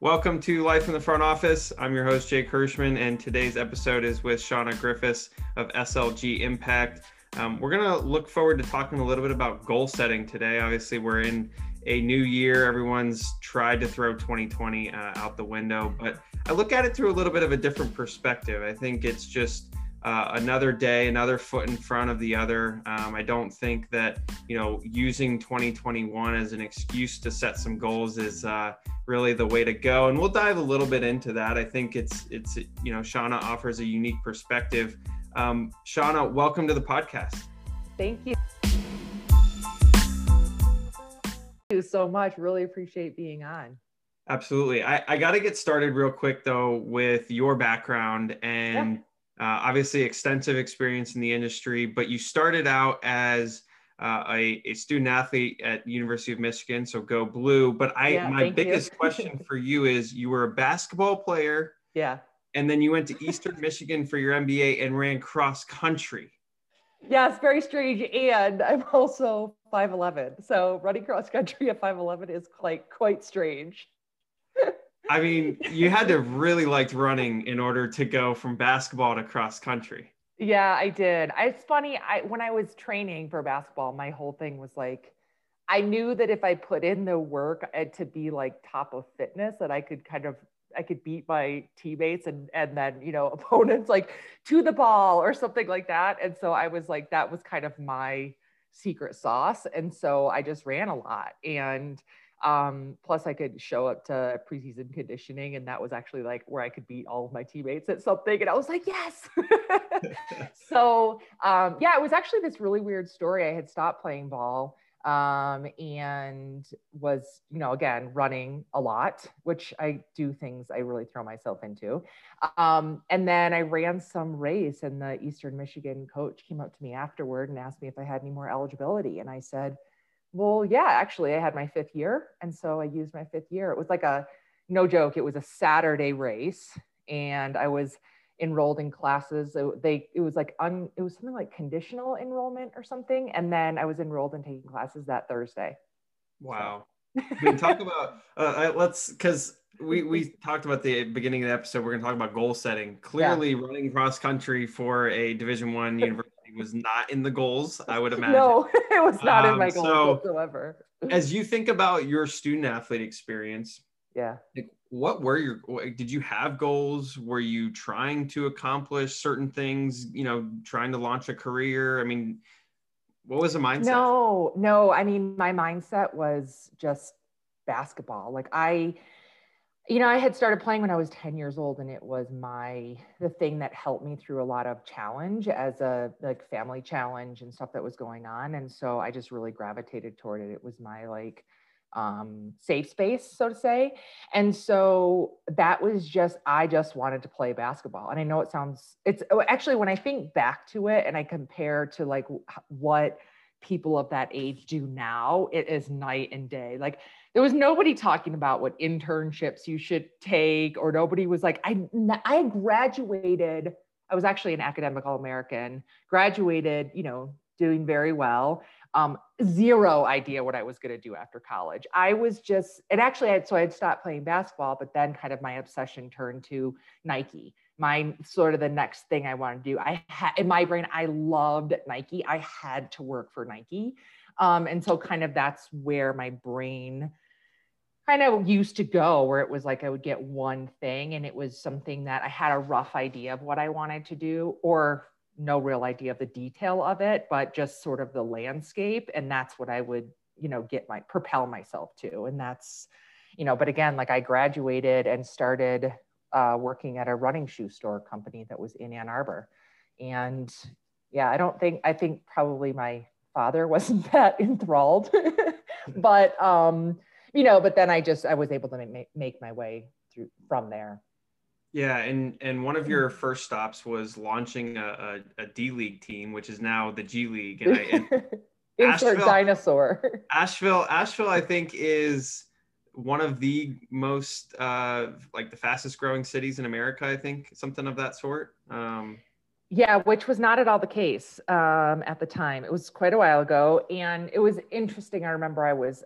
Welcome to Life in the Front Office. I'm your host, Jake Hirschman, and today's episode is with Shauna Griffiths of SLG Impact. We're going to look forward to talking a little bit about goal setting today. Obviously, we're in a new year. Everyone's tried to throw 2020 out the window, but I look at it through a little bit of a different perspective. I think it's just another day, another foot in front of the other. I don't think that, using 2021 as an excuse to set some goals is really the way to go. And we'll dive a little bit into that. I think it's Shauna offers a unique perspective. Shauna, welcome to the podcast. Thank you. Thank you so much. Really appreciate being on. Absolutely. I got to get started real quick though, with your background and obviously extensive experience in the industry, but you started out as a student athlete at University of Michigan, so go blue. But my biggest question for you is, you were a basketball player, and then you went to Eastern Michigan for your MBA and ran cross country. Yeah, it's very strange, and I'm also 5'11", so running cross country at 5'11" is like quite strange. I mean, you had to have really liked running in order to go from basketball to cross country. Yeah, I did. It's funny. When I was training for basketball, my whole thing was like, I knew that if I put in the work to be like top of fitness, that I could beat my teammates and then, opponents like to the ball or something like that. And so I was like, that was kind of my secret sauce. And so I just ran a lot. And plus I could show up to preseason conditioning, and that was actually like where I could beat all of my teammates at something. And I was like, yes. So, it was actually this really weird story. I had stopped playing ball, and was, again, running a lot, which I do things I really throw myself into. And then I ran some race, and the Eastern Michigan coach came up to me afterward and asked me if I had any more eligibility. And I said, well, yeah, actually I had my fifth year. And so I used my fifth year. It was like no joke. It was a Saturday race, and I was enrolled in classes. So it was something like conditional enrollment or something. And then I was enrolled in taking classes that Thursday. Wow. So. We talk about, cause we talked about the beginning of the episode, we're going to talk about goal setting. Clearly running cross country for a Division I university was not in the goals, I would imagine. No, it was not in my goals whatsoever. As you think about your student athlete experience, what were did you have goals? Were you trying to accomplish certain things, trying to launch a career? I mean, what was the mindset? No. I mean, my mindset was just basketball. Like I had started playing when I was 10 years old, and it was the thing that helped me through a lot of challenge as a family challenge and stuff that was going on. And so I just really gravitated toward it. It was my safe space, so to say. And so that was I just wanted to play basketball. And I know it's actually, when I think back to it and I compare to what people of that age do now, it is night and day. Like, there was nobody talking about what internships you should take, or nobody was like, I graduated. I was actually an academic All-American, graduated, doing very well. Zero idea what I was going to do after college. I had stopped playing basketball, but then kind of my obsession turned to Nike. My sort of the next thing I wanted to do. In my brain, I loved Nike. I had to work for Nike. And so kind of that's where my brain kind of used to go, where it was like, I would get one thing, and it was something that I had a rough idea of what I wanted to do, or no real idea of the detail of it, but just sort of the landscape. And that's what I would, propel myself to. And that's, but again, like, I graduated and started working at a running shoe store company that was in Ann Arbor. And I think probably my father wasn't that enthralled, but then I was able to make my way through from there. Yeah. And one of your first stops was launching a D League team, which is now the G League. Insert dinosaur. Asheville, I think, is one of the most, the fastest growing cities in America, I think, something of that sort. Yeah, which was not at all the case at the time. It was quite a while ago. And it was interesting. I remember I was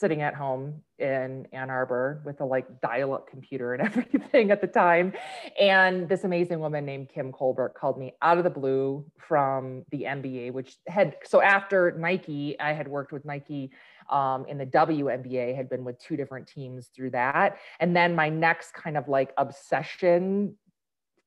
sitting at home in Ann Arbor with a like dial-up computer and everything at the time. And this amazing woman named Kim Colbert called me out of the blue from the NBA, which had, so after Nike, I had worked with Nike in the WNBA, had been with two different teams through that. And then my next kind of like obsession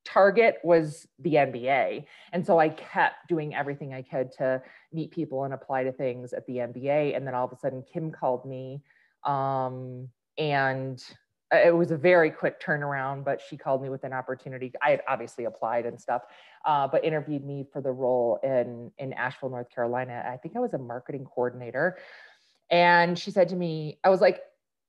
target was the NBA. And so I kept doing everything I could to meet people and apply to things at the NBA. And then all of a sudden Kim called me and it was a very quick turnaround, but she called me with an opportunity. I had obviously applied and stuff, but interviewed me for the role in Asheville, North Carolina. I think I was a marketing coordinator. And she said to me, I was like,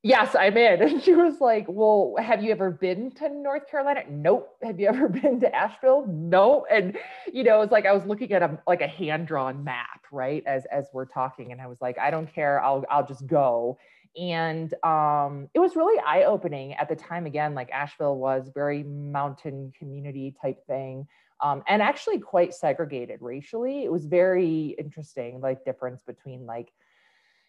yes, I'm in. And she was like, well, have you ever been to North Carolina? Nope. Have you ever been to Asheville? No. And, you know, it's like, I was looking at a hand-drawn map, right. As we're talking. And I was like, I don't care. I'll just go. And it was really eye-opening at the time. Again, like Asheville was very mountain community type thing. And actually quite segregated racially. It was very interesting, like difference between like,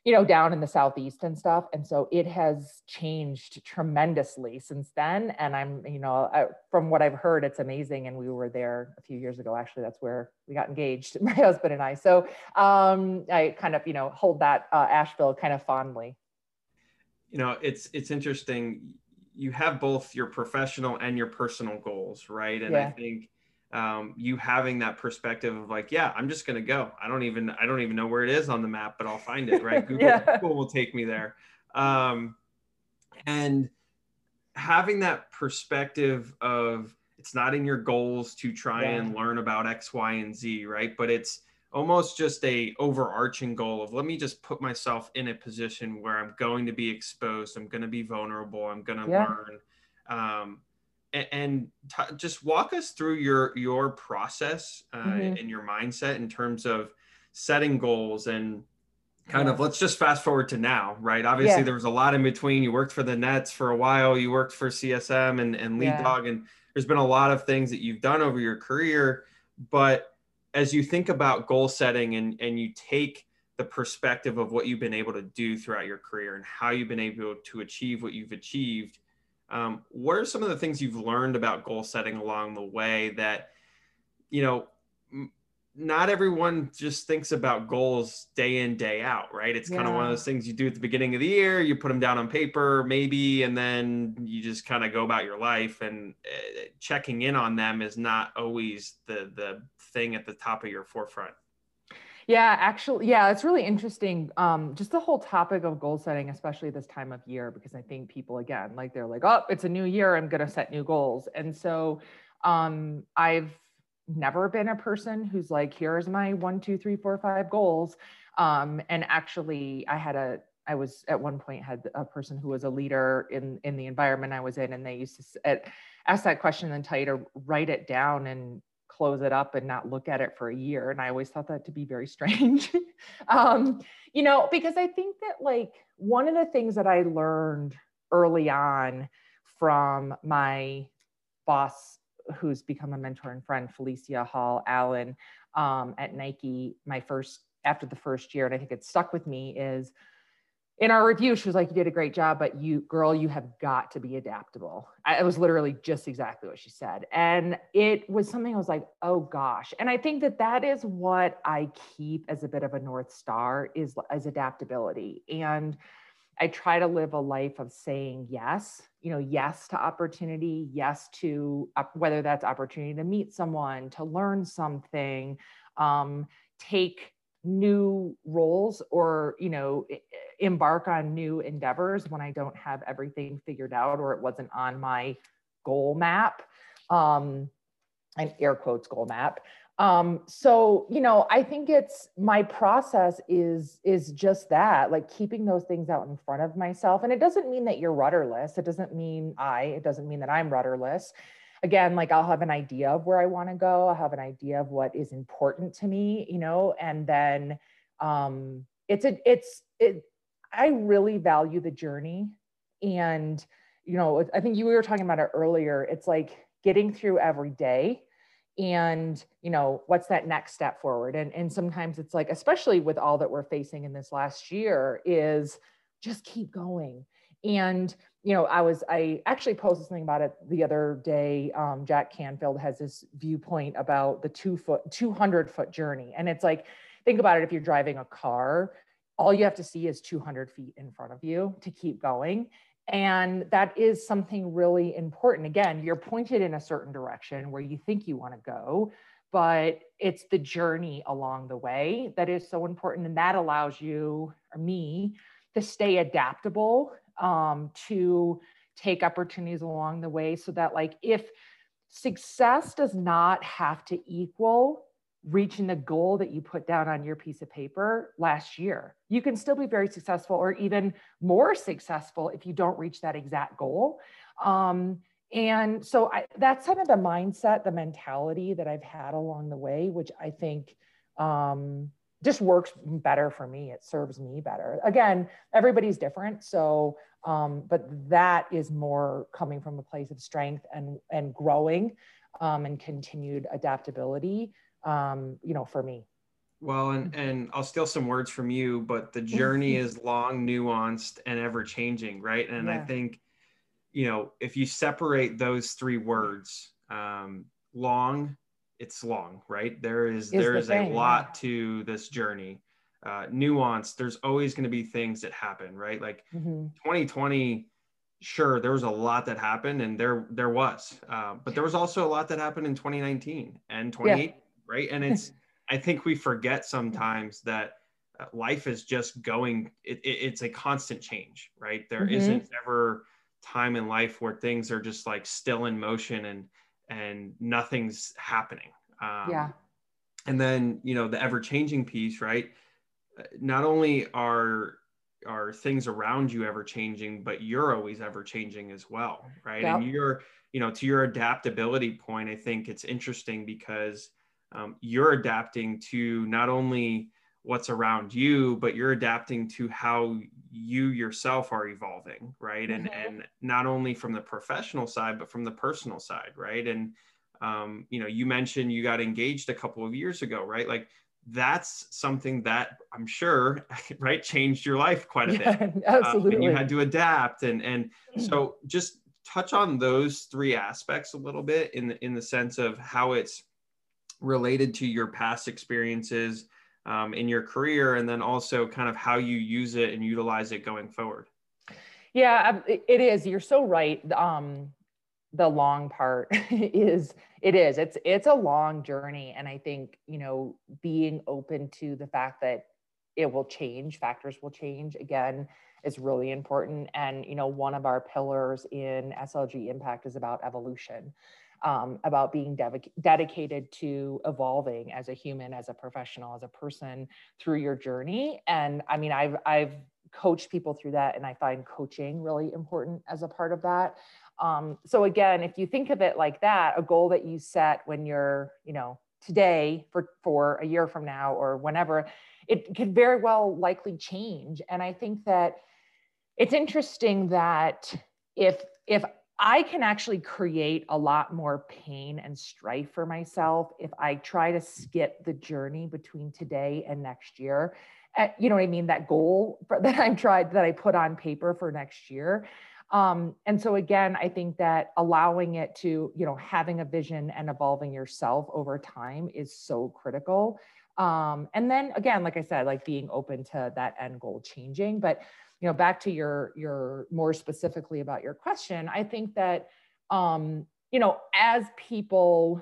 you know, down in the Southeast and stuff. And so it has changed tremendously since then. And I'm, you know, from what I've heard, it's amazing. And we were there a few years ago, actually, that's where we got engaged, my husband and I. So I kind of, you know, hold that Asheville kind of fondly. You know, it's interesting. You have both your professional and your personal goals, right? And yeah. I think you having that perspective of like, yeah, I'm just going to go. I don't even know where it is on the map, but I'll find it, right? Google, yeah. Google will take me there. And having that perspective of it's not in your goals to try yeah. and learn about X, Y, and Z, right? But it's almost just a overarching goal of let me just put myself in a position where I'm going to be exposed. I'm going to be vulnerable. I'm going to yeah. learn. And just walk us through your process mm-hmm. and your mindset in terms of setting goals and kind yeah. of, let's just fast forward to now, right? Obviously yeah. there was a lot in between. You worked for the Nets for a while, you worked for CSM and Lead yeah. Dog, and there's been a lot of things that you've done over your career. But as you think about goal setting and you take the perspective of what you've been able to do throughout your career and how you've been able to achieve what you've achieved, what are some of the things you've learned about goal setting along the way that, you know, not everyone just thinks about goals day in, day out, right? It's yeah. kind of one of those things you do at the beginning of the year, you put them down on paper maybe, and then you just kind of go about your life, and checking in on them is not always the thing at the top of your forefront. Yeah, actually, yeah, it's really interesting. Just the whole topic of goal setting, especially this time of year, because I think people, again, like they're like, oh, it's a new year, I'm going to set new goals. And so I've never been a person who's like, here's my 1, 2, 3, 4, 5 goals. And actually I was at one point had a person who was a leader in the environment I was in, and they used to ask that question and tell you to write it down and close it up and not look at it for a year. And I always thought that to be very strange, you know, because I think that like one of the things that I learned early on from my boss, who's become a mentor and friend, Felicia Hall Allen at Nike, after the first year, and I think it stuck with me, is in our review, she was like, you did a great job, but you have got to be adaptable. It was literally just exactly what she said. And it was something I was like, oh gosh. And I think that is what I keep as a bit of a North Star is adaptability. And I try to live a life of saying yes, you know, yes to opportunity, yes to whether that's opportunity to meet someone, to learn something, take new roles, or, you know, embark on new endeavors when I don't have everything figured out, or it wasn't on my goal map, and air quotes goal map. So, you know, I think it's my process is just that, like keeping those things out in front of myself. And it doesn't mean that you're rudderless. It doesn't mean that I'm rudderless. Again, like I'll have an idea of where I want to go. I'll have an idea of what is important to me, you know, and then I really value the journey. And, you know, I think you were talking about it earlier. It's like getting through every day and, you know, what's that next step forward? And sometimes it's like, especially with all that we're facing in this last year, is just keep going. And, you know, I actually posted something about it the other day. Jack Canfield has this viewpoint about the 200-foot journey. And it's like, think about it. If you're driving a car, all you have to see is 200 feet in front of you to keep going. And that is something really important. Again, you're pointed in a certain direction where you think you want to go, but it's the journey along the way that is so important. And that allows you, or me, to stay adaptable, to take opportunities along the way, so that, like, if success does not have to equal reaching the goal that you put down on your piece of paper last year, you can still be very successful, or even more successful, if you don't reach that exact goal. And so that's kind of the mindset, the mentality that I've had along the way, which I think just works better for me. It serves me better. Again, everybody's different. So, but that is more coming from a place of strength and growing and continued adaptability, you know, for me. Well, and I'll steal some words from you, but the journey is long, nuanced, and ever changing, right? And yeah. I think, you know, if you separate those three words, long, it's long, right? There is a lot to this journey. Nuanced, there's always going to be things that happen, right? Like 2020, sure, there was a lot that happened, and there was, but there was also a lot that happened in 2019 and 2018. Yeah. Right. And it's, I think we forget sometimes that life is just going, it's a constant change, right? There isn't ever time in life where things are just like still in motion and nothing's happening. Yeah. And then, you know, the ever-changing piece, right? Not only are things around you ever changing, but you're always ever changing as well. Right. Yep. And you know, to your adaptability point, I think it's interesting because you're adapting to not only what's around you, but you're adapting to how you yourself are evolving, right? And not only from the professional side, but from the personal side, right? And, you know, you mentioned you got engaged a couple of years ago, right? Like that's something that I'm sure, right, changed your life quite a bit. Yeah, absolutely. And you had to adapt. And so just touch on those three aspects a little bit in the sense of how it's related to your past experiences in your career, and then also kind of how you use it and utilize it going forward. Yeah, it is. You're so right. The long part is. It's a long journey. And I think, you know, being open to the fact that it will change, factors will change again, is really important. And, you know, one of our pillars in SLG Impact is about evolution. About being dedicated to evolving as a human, as a professional, as a person through your journey. And I mean, I've coached people through that, and I find coaching really important as a part of that. So again, if you think of it like that, a goal that you set when you're, you know, today for a year from now or whenever, it could very well likely change. And I think that it's interesting that if I can actually create a lot more pain and strife for myself if I try to skip the journey between today and next year. You know what I mean? That goal that I put on paper for next year. And so again, I think that allowing it to, you know, having a vision and evolving yourself over time is so critical. And then again, like I said, like being open to that end goal changing, but you know, back to your more specifically about your question, I think that, you know, as people,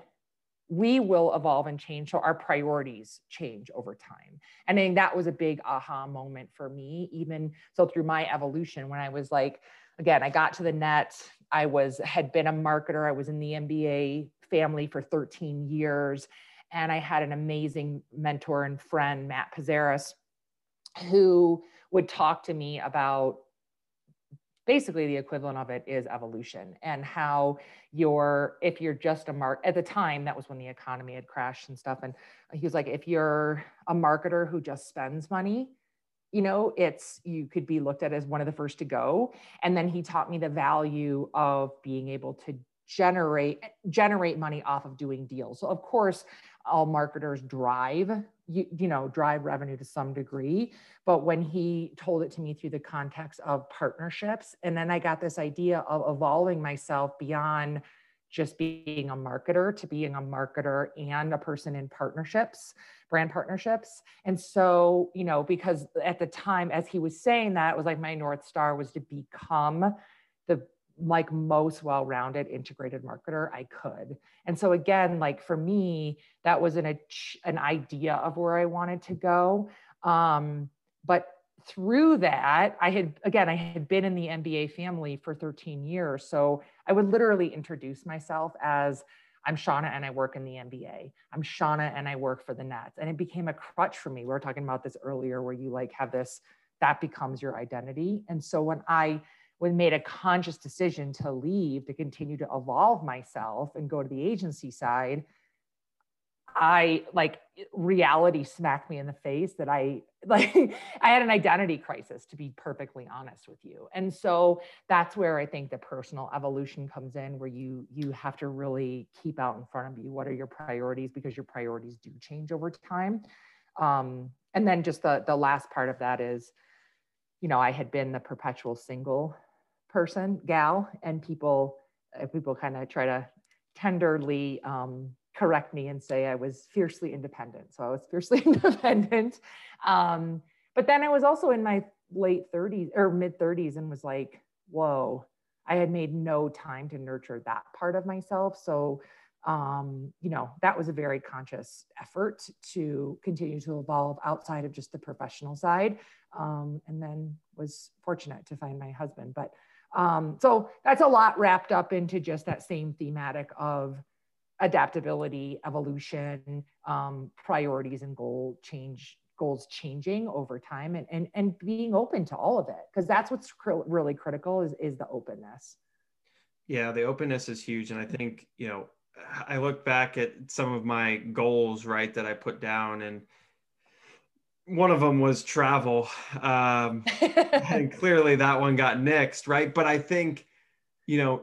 we will evolve and change. So our priorities change over time. And I think that was a big aha moment for me, even so through my evolution, when I was like, again, I got to the Nets, had been a marketer. I was in the NBA family for 13 years. And I had an amazing mentor and friend, Matt Pizaris, who would talk to me about basically the equivalent of it is evolution, and how if you're just a at the time, that was when the economy had crashed and stuff. And he was like, if you're a marketer who just spends money, you know, you could be looked at as one of the first to go. And then he taught me the value of being able to generate money off of doing deals. So of course, all marketers drive, drive revenue to some degree. But when he told it to me through the context of partnerships, and then I got this idea of evolving myself beyond just being a marketer to being a marketer and a person in partnerships, brand partnerships. And so, because at the time, as he was saying that, it was like my North Star was to become the most well-rounded integrated marketer I could. And so again, for me, that was an idea of where I wanted to go. But through that, I had been in the MBA family for 13 years. So I would literally introduce myself as, I'm Shauna and I work in the MBA. I'm Shauna and I work for the Nets. And it became a crutch for me. We were talking about this earlier, where you have this, that becomes your identity. And so when I made a conscious decision to leave, to continue to evolve myself and go to the agency side, reality smacked me in the face that I had an identity crisis, to be perfectly honest with you. And so that's where I think the personal evolution comes in, where you have to really keep out in front of you, what are your priorities, because your priorities do change over time. And then just the last part of that is, I had been the perpetual single person, gal, and people kind of try to tenderly, correct me and say I was fiercely independent. So I was fiercely independent. But then I was also in my late 30s or mid 30s and was like, whoa, I had made no time to nurture that part of myself. So, that was a very conscious effort to continue to evolve outside of just the professional side. And then was fortunate to find my husband. But so that's a lot wrapped up into just that same thematic of adaptability, evolution, priorities and goals changing over time, and being open to all of it, because that's what's really critical is the openness. Yeah, the openness is huge. And I think, I look back at some of my goals, right, that I put down, and one of them was travel. And clearly that one got nixed, right? But I think,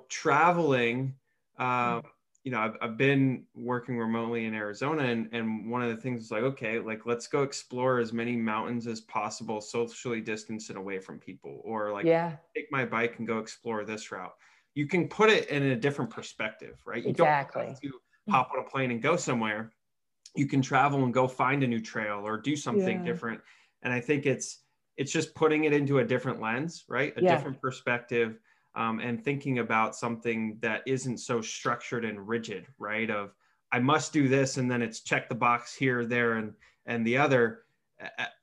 traveling, I've been working remotely in Arizona, and one of the things is let's go explore as many mountains as possible, socially distanced and away from people, or take my bike and go explore this route. You can put it in a different perspective, right? You don't have to hop on a plane and go somewhere. You can travel and go find a new trail or do something different. And I think it's just putting it into a different lens, right? A different perspective. And thinking about something that isn't so structured and rigid, right? Of I must do this, and then it's check the box here, there, and the other.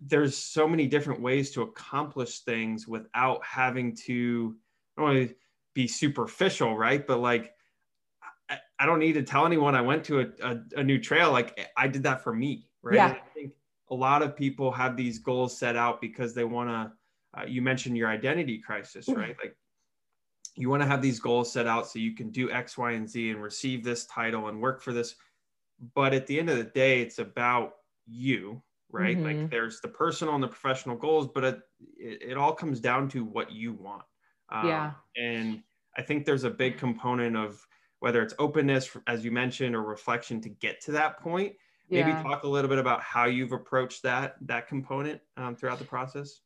There's so many different ways to accomplish things without having to not only be superficial, right? But I don't need to tell anyone I went to a new trail. I did that for me, right? Yeah. I think a lot of people have these goals set out because they want to. You mentioned your identity crisis, right? You want to have these goals set out so you can do X, Y, and Z and receive this title and work for this. But at the end of the day, it's about you, right? Mm-hmm. There's the personal and the professional goals, but it all comes down to what you want. And I think there's a big component of whether it's openness, as you mentioned, or reflection to get to that point. Yeah. Maybe talk a little bit about how you've approached that component throughout the process.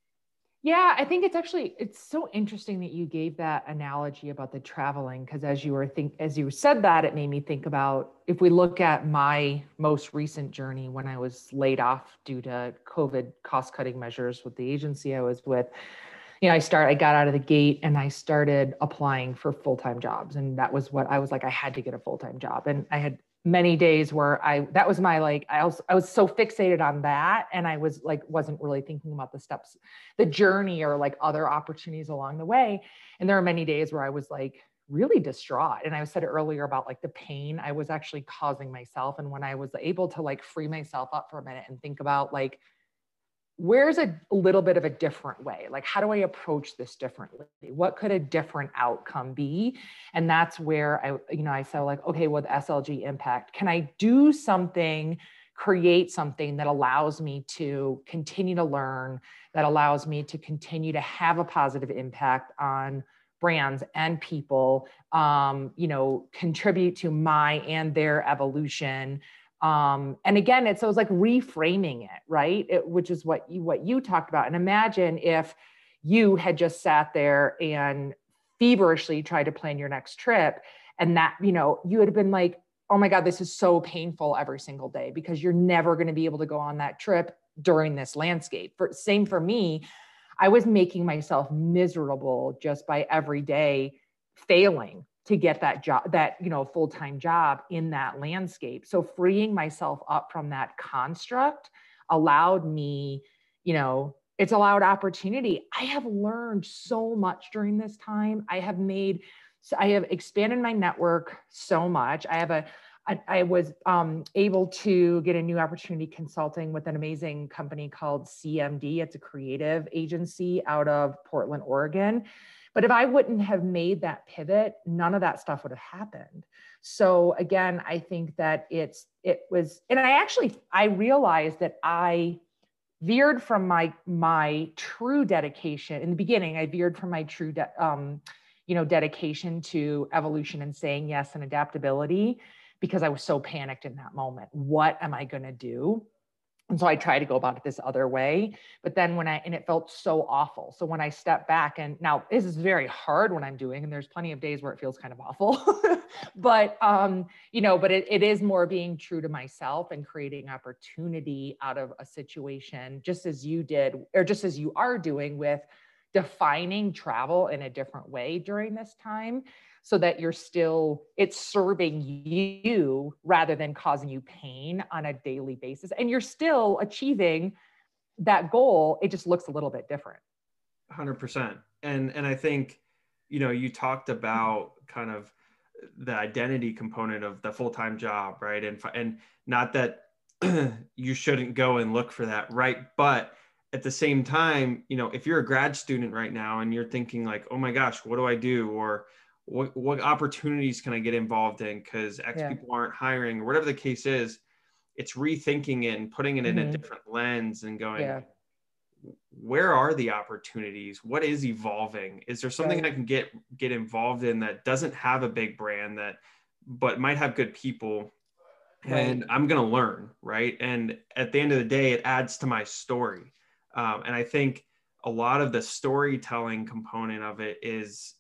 Yeah, I think it's so interesting that you gave that analogy about the traveling, because as you said that, it made me think about, if we look at my most recent journey when I was laid off due to COVID cost-cutting measures with the agency I was with, I got out of the gate and I started applying for full-time jobs, and that was what I was I had to get a full-time job, and I had many days where I was so fixated on that. And I was wasn't really thinking about the steps, the journey, or other opportunities along the way. And there are many days where I was really distraught. And I said earlier about the pain I was actually causing myself. And when I was able to free myself up for a minute and think about where's a little bit of a different way? How do I approach this differently? What could a different outcome be? And that's where I said okay, with SLG Impact, can I do something, create something that allows me to continue to learn, that allows me to continue to have a positive impact on brands and people, contribute to my and their evolution, And again, it's those like reframing it, right? Which is what you talked about. And imagine if you had just sat there and feverishly tried to plan your next trip, and that, you know, you would have been like, oh my God, this is so painful every single day, because you're never going to be able to go on that trip during this landscape. Same for me. I was making myself miserable just by every day failing to get that job, that, you know, full-time job in that landscape. So freeing myself up from that construct allowed me, you know, it's allowed opportunity. I have learned so much during this time. I have expanded my network so much. I was able to get a new opportunity consulting with an amazing company called CMD. It's a creative agency out of Portland, Oregon. But if I wouldn't have made that pivot, none of that stuff would have happened. So again, I think that I realized that I veered from my true dedication. In the beginning, I veered from my true dedication to evolution and saying yes and adaptability, because I was so panicked in that moment. What am I going to do? And so I tried to go about it this other way, but then and it felt so awful. So when I stepped back, and now this is very hard when I'm doing, and there's plenty of days where it feels kind of awful, but it is more being true to myself and creating opportunity out of a situation, just as you did, or just as you are doing with defining travel in a different way during this time, so that it's serving you rather than causing you pain on a daily basis. And you're still achieving that goal. It just looks a little bit different. 100%. And I think, you know, you talked about kind of the identity component of the full-time job, right? And not that you shouldn't go and look for that, right? But at the same time, you know, if you're a grad student right now and you're thinking like, oh my gosh, what do I do? Or what opportunities can I get involved in? Because X people aren't hiring, or whatever the case is, it's rethinking it and putting it in a different lens and going, where are the opportunities? What is evolving? Is there something I can get involved in that doesn't have a big brand but might have good people? And I'm going to learn, right? And at the end of the day, it adds to my story. And I think a lot of the storytelling component of it is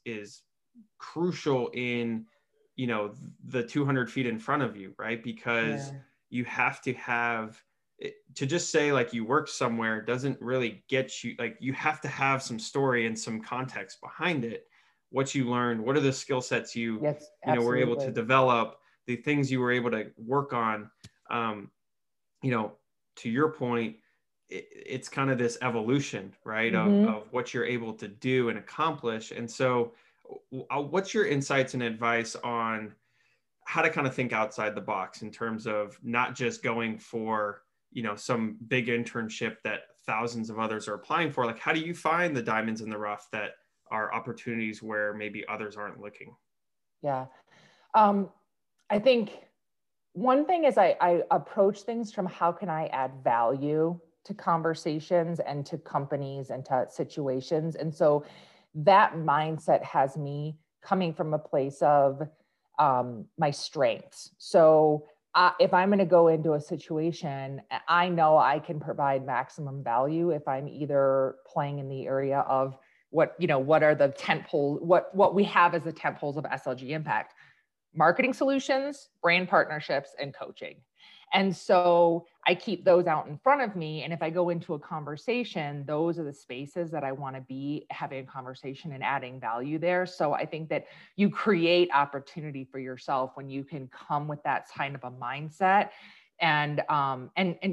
crucial in, you know, the 200 feet in front of you, right? Because you have to just say like you work somewhere doesn't really get you, like you have to have some story and some context behind it. What you learned, what are the skill sets you were able to develop, the things you were able to work on, you know, to your point, it's kind of this evolution, right? Of what you're able to do and accomplish. And so what's your insights and advice on how to kind of think outside the box in terms of not just going for, you know, some big internship that thousands of others are applying for? Like, how do you find the diamonds in the rough that are opportunities where maybe others aren't looking? Yeah. I think one thing is I approach things from how can I add value to conversations and to companies and to situations. And so that mindset has me coming from a place of my strengths. So if I'm going to go into a situation, I know I can provide maximum value if I'm either playing in the area of what we have as the tent poles of SLG Impact: marketing solutions, brand partnerships, and coaching. And so I keep those out in front of me. And if I go into a conversation, those are the spaces that I want to be having a conversation and adding value there. So I think that you create opportunity for yourself when you can come with that kind of a mindset and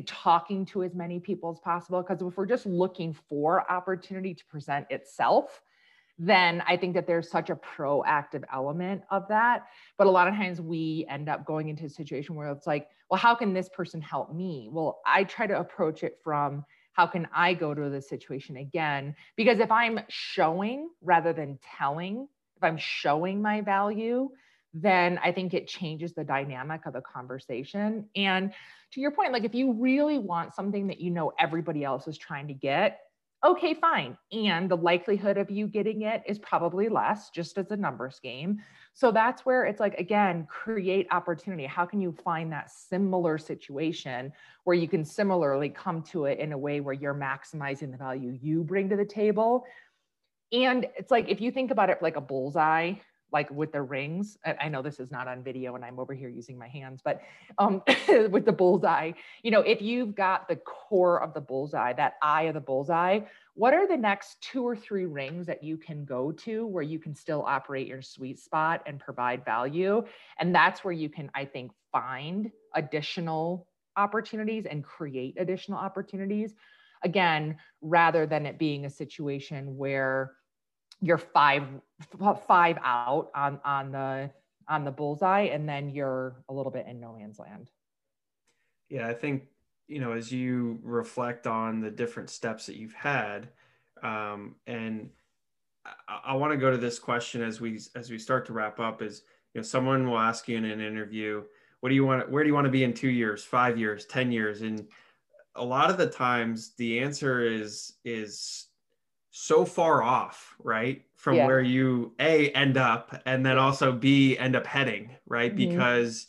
talking to as many people as possible. Because if we're just looking for opportunity to present itself, then I think that there's such a proactive element of that. But a lot of times we end up going into a situation where it's like, well, how can this person help me? Well, I try to approach it from how can I go to this situation again? Because if I'm showing rather than telling, if I'm showing my value, then I think it changes the dynamic of the conversation. And to your point, like if you really want something that you know everybody else is trying to get, okay, fine. And the likelihood of you getting it is probably less, just as a numbers game. So that's where it's like, again, create opportunity. How can you find that similar situation where you can similarly come to it in a way where you're maximizing the value you bring to the table? And it's like, if you think about it like a bullseye, like with the rings, I know this is not on video and I'm over here using my hands, but with the bullseye, you know, if you've got the core of the bullseye, that eye of the bullseye, what are the next 2 or 3 rings that you can go to where you can still operate your sweet spot and provide value? And that's where you can, I think, find additional opportunities and create additional opportunities. Again, rather than it being a situation where you're five out on the bullseye, and then you're a little bit in no man's land. Yeah, I think, you know, as you reflect on the different steps that you've had, and I want to go to this question as we start to wrap up, is, you know, someone will ask you in an interview, what do you want? Where do you want to be in 2 years, 5 years, 10 years? And a lot of the times the answer is so far off, right? From where you A, end up, and then also B, end up heading, right? Mm-hmm. Because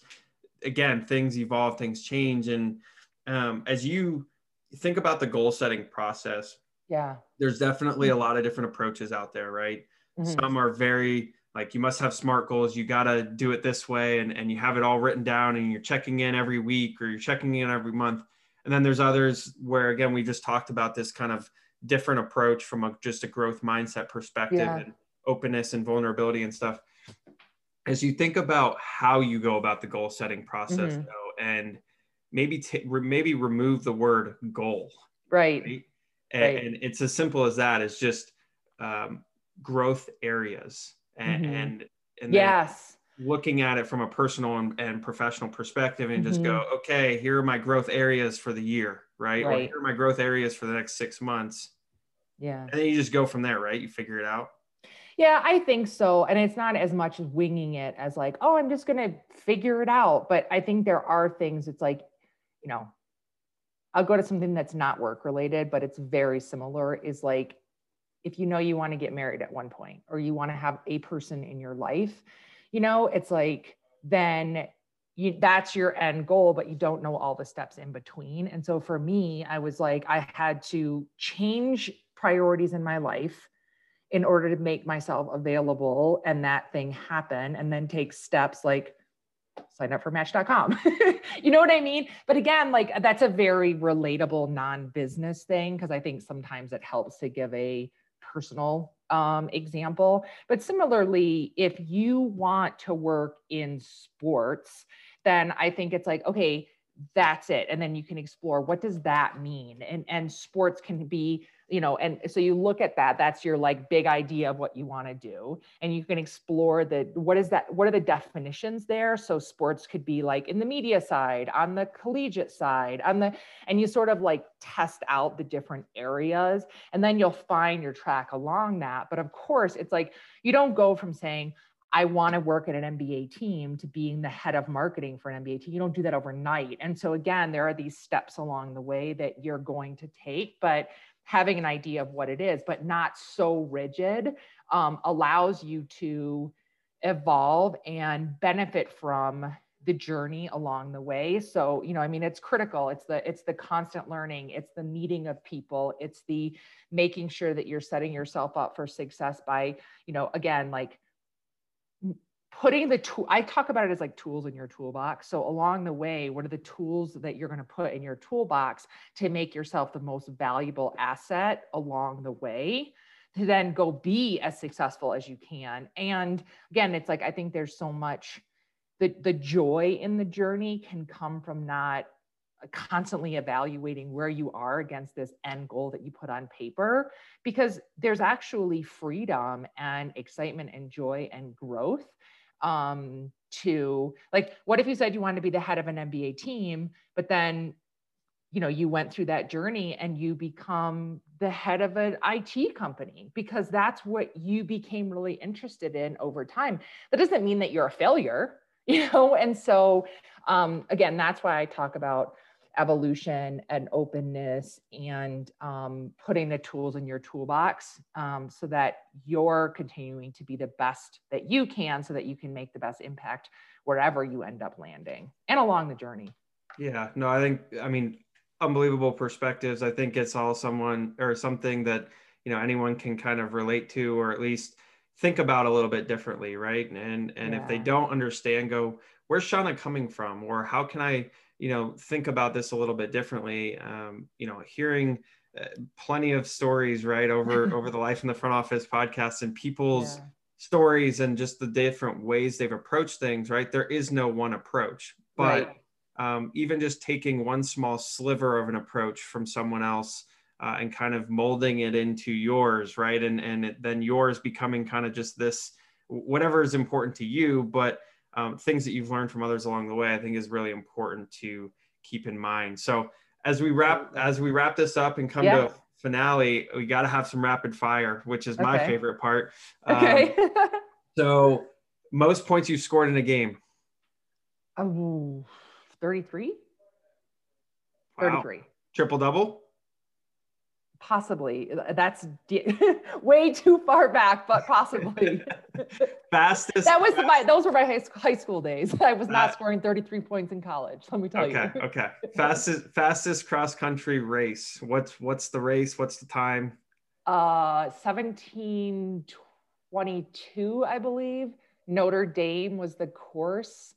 again, things evolve, things change. And as you think about the goal setting process, there's definitely a lot of different approaches out there, right? Mm-hmm. Some are very like, you must have SMART goals, you got to do it this way, and you have it all written down and you're checking in every week or you're checking in every month. And then there's others where, again, we just talked about this kind of different approach from just a growth mindset perspective and openness and vulnerability and stuff. As you think about how you go about the goal setting process, though, and maybe remove the word goal, right? And it's as simple as that. It's just growth areas and looking at it from a personal and professional perspective, and just go, okay, here are my growth areas for the year, right? Or here are my growth areas for the next 6 months. Yeah. And then you just go from there, right? You figure it out. Yeah, I think so. And it's not as much winging it as like, oh, I'm just going to figure it out. But I think there are things, it's like, you know, I'll go to something that's not work related, but it's very similar, is like, if you know you want to get married at one point, or you want to have a person in your life, you know, it's like, then that's your end goal, but you don't know all the steps in between. And so for me, I was like, I had to change priorities in my life in order to make myself available and that thing happen, and then take steps like sign up for match.com. You know what I mean? But again, like, that's a very relatable non-business thing, because I think sometimes it helps to give a personal example. But similarly, if you want to work in sports, then I think it's like, okay, that's it. And then you can explore, what does that mean? And sports can be, you know, and so you look at that, that's your like big idea of what you want to do. And you can explore what are the definitions there? So sports could be like in the media side, on the collegiate side, and you sort of like test out the different areas, and then you'll find your track along that. But of course, it's like, you don't go from saying, I want to work at an NBA team to being the head of marketing for an NBA team. You don't do that overnight. And so again, there are these steps along the way that you're going to take, but having an idea of what it is, but not so rigid, allows you to evolve and benefit from the journey along the way. So, you know, I mean, it's critical. It's the constant learning. It's the meeting of people. It's the making sure that you're setting yourself up for success by, you know, again, like, putting the tool, I talk about it as like tools in your toolbox. So along the way, what are the tools that you're going to put in your toolbox to make yourself the most valuable asset along the way, to then go be as successful as you can? And again, it's like, I think there's so much, the joy in the journey can come from not constantly evaluating where you are against this end goal that you put on paper, because there's actually freedom and excitement and joy and growth. To like, what if you said you wanted to be the head of an NBA team, but then, you know, you went through that journey and you become the head of an IT company because that's what you became really interested in over time? That doesn't mean that you're a failure, you know? And so, again, that's why I talk about evolution and openness and putting the tools in your toolbox so that you're continuing to be the best that you can so that you can make the best impact wherever you end up landing and along the journey. Yeah, no, I think, I mean, unbelievable perspectives. I think it's all someone or something that, you know, anyone can kind of relate to, or at least think about a little bit differently, right? And yeah. If they don't understand, go, where's Shauna coming from? Or how can I, you know, think about this a little bit differently? You know, hearing plenty of stories, right, over the Life in the Front Office podcast and people's yeah. stories and just the different ways they've approached things, right? There is no one approach, but right. Even just taking one small sliver of an approach from someone else and kind of molding it into yours, right? And then yours becoming kind of just this, whatever is important to you, but things that you've learned from others along the way, I think is really important to keep in mind. So as we wrap this up and come yeah. to a finale, we got to have some rapid fire, which is my favorite part. Okay. So most points you've scored in a game? 33? Wow. 33. Triple double? Possibly. That's way too far back, but possibly. Fastest. Those were my high school days. I was not scoring 33 points in college. Let me tell you. Okay. Fastest cross country race. What's the race? What's the time? 17:22, I believe. Notre Dame was the course.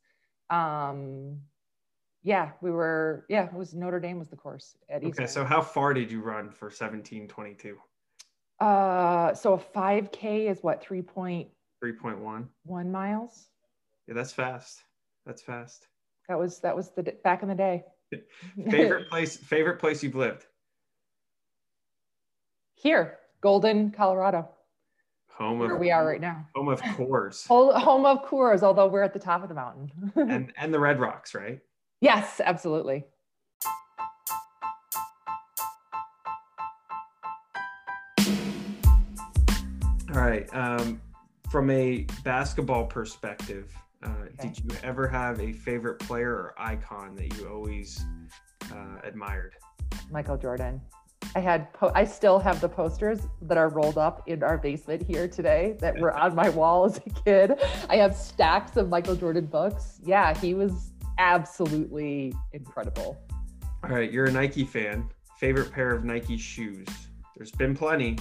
It was Notre Dame was the course at Eastern. Okay, so how far did you run for 17:22? So a 5K is what, 3.1 miles? Yeah, that's fast. That was the back in the day. Favorite place you've lived? Here, Golden, Colorado. Where we are right now. Home of Coors. Home of Coors, although we're at the top of the mountain. and the Red Rocks, right? Yes, absolutely. All right. From a basketball perspective, did you ever have a favorite player or icon that you always admired? Michael Jordan. I still have the posters that are rolled up in our basement here today that were on my wall as a kid. I have stacks of Michael Jordan books. Yeah, he was absolutely incredible. All right, you're a Nike fan. Favorite pair of Nike shoes? There's been plenty.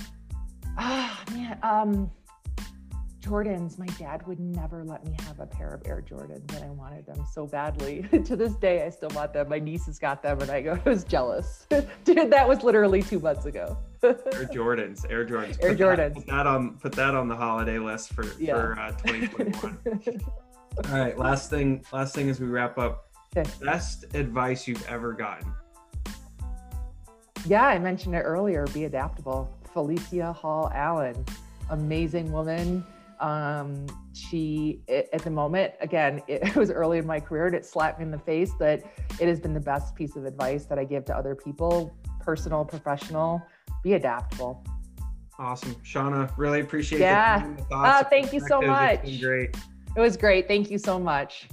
Ah, man, Jordans. My dad would never let me have a pair of Air Jordans, and I wanted them so badly. To this day, I still want them. My nieces got them, and I was jealous. Dude, that was literally 2 months ago. Air Jordans. Put that on the holiday list for 2021. All right, last thing as we wrap up. Okay. Best advice you've ever gotten? Yeah, I mentioned it earlier. Be adaptable. Felicia Hall Allen, amazing woman. She, at the moment, again, it was early in my career and it slapped me in the face, that it has been the best piece of advice that I give to other people, personal, professional. Be adaptable. Awesome. Shauna, really appreciate it. Yeah. Thank you so much. It's been great. It was great. Thank you so much.